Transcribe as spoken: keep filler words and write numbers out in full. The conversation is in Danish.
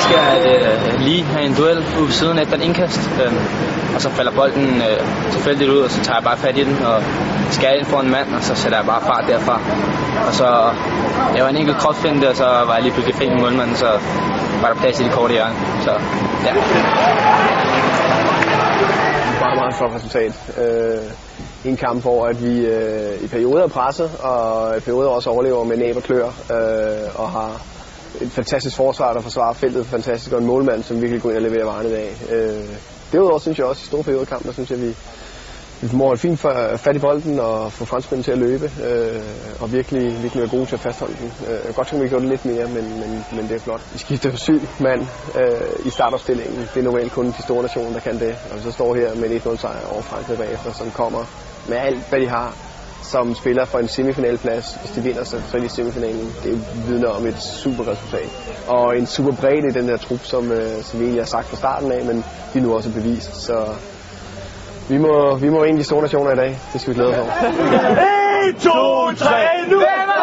der sker, at øh, lige have en duel ude ved siden efter en indkast, øh, og så falder bolden øh, tilfældigt ud, og så tager jeg bare fat i den og skærer ind for en mand, og så sætter jeg bare fart derfra. Og så laver jeg en enkelt kropsfinte, og så var jeg lige pludselig fri med målmanden, så var der plads i det korte hjørne. Så ja. Meget, meget flot resultat. Øh, en kamp, hvor at vi øh, i perioder er presset, og i perioder også overlever med næb og klør, øh, og har et fantastisk forsvar, der forsvarer feltet fantastisk, og en målmand, som virkelig går ind og leverer varen i dag. Øh, derudover synes jeg også, i store perioder kamp, der synes jeg, at vi, vi må holde fint fat i bolden og få franskmænden til at løbe, øh, og virkelig, virkelig være gode til at fastholde den. Øh, godt tænke, vi gjorde det lidt mere, men, men, men det er flot. Vi skifter syv mand øh, i startopstillingen. Det er normalt kun de store nationer, der kan det. Og vi så står her med en et nul sejr over Frankrig bagefter, som kommer med alt, hvad de har, som spiller for en semifinalplads. Hvis de vinder, så er de i semifinalen. Det vidner om et super resultat. Og en super bredde i den der trup, som, øh, som vi egentlig har sagt fra starten af, men de nu også er bevist. Så vi må, vi må ind i store nationer i dag. Det skal vi glæde os over. en, to, tre, nu!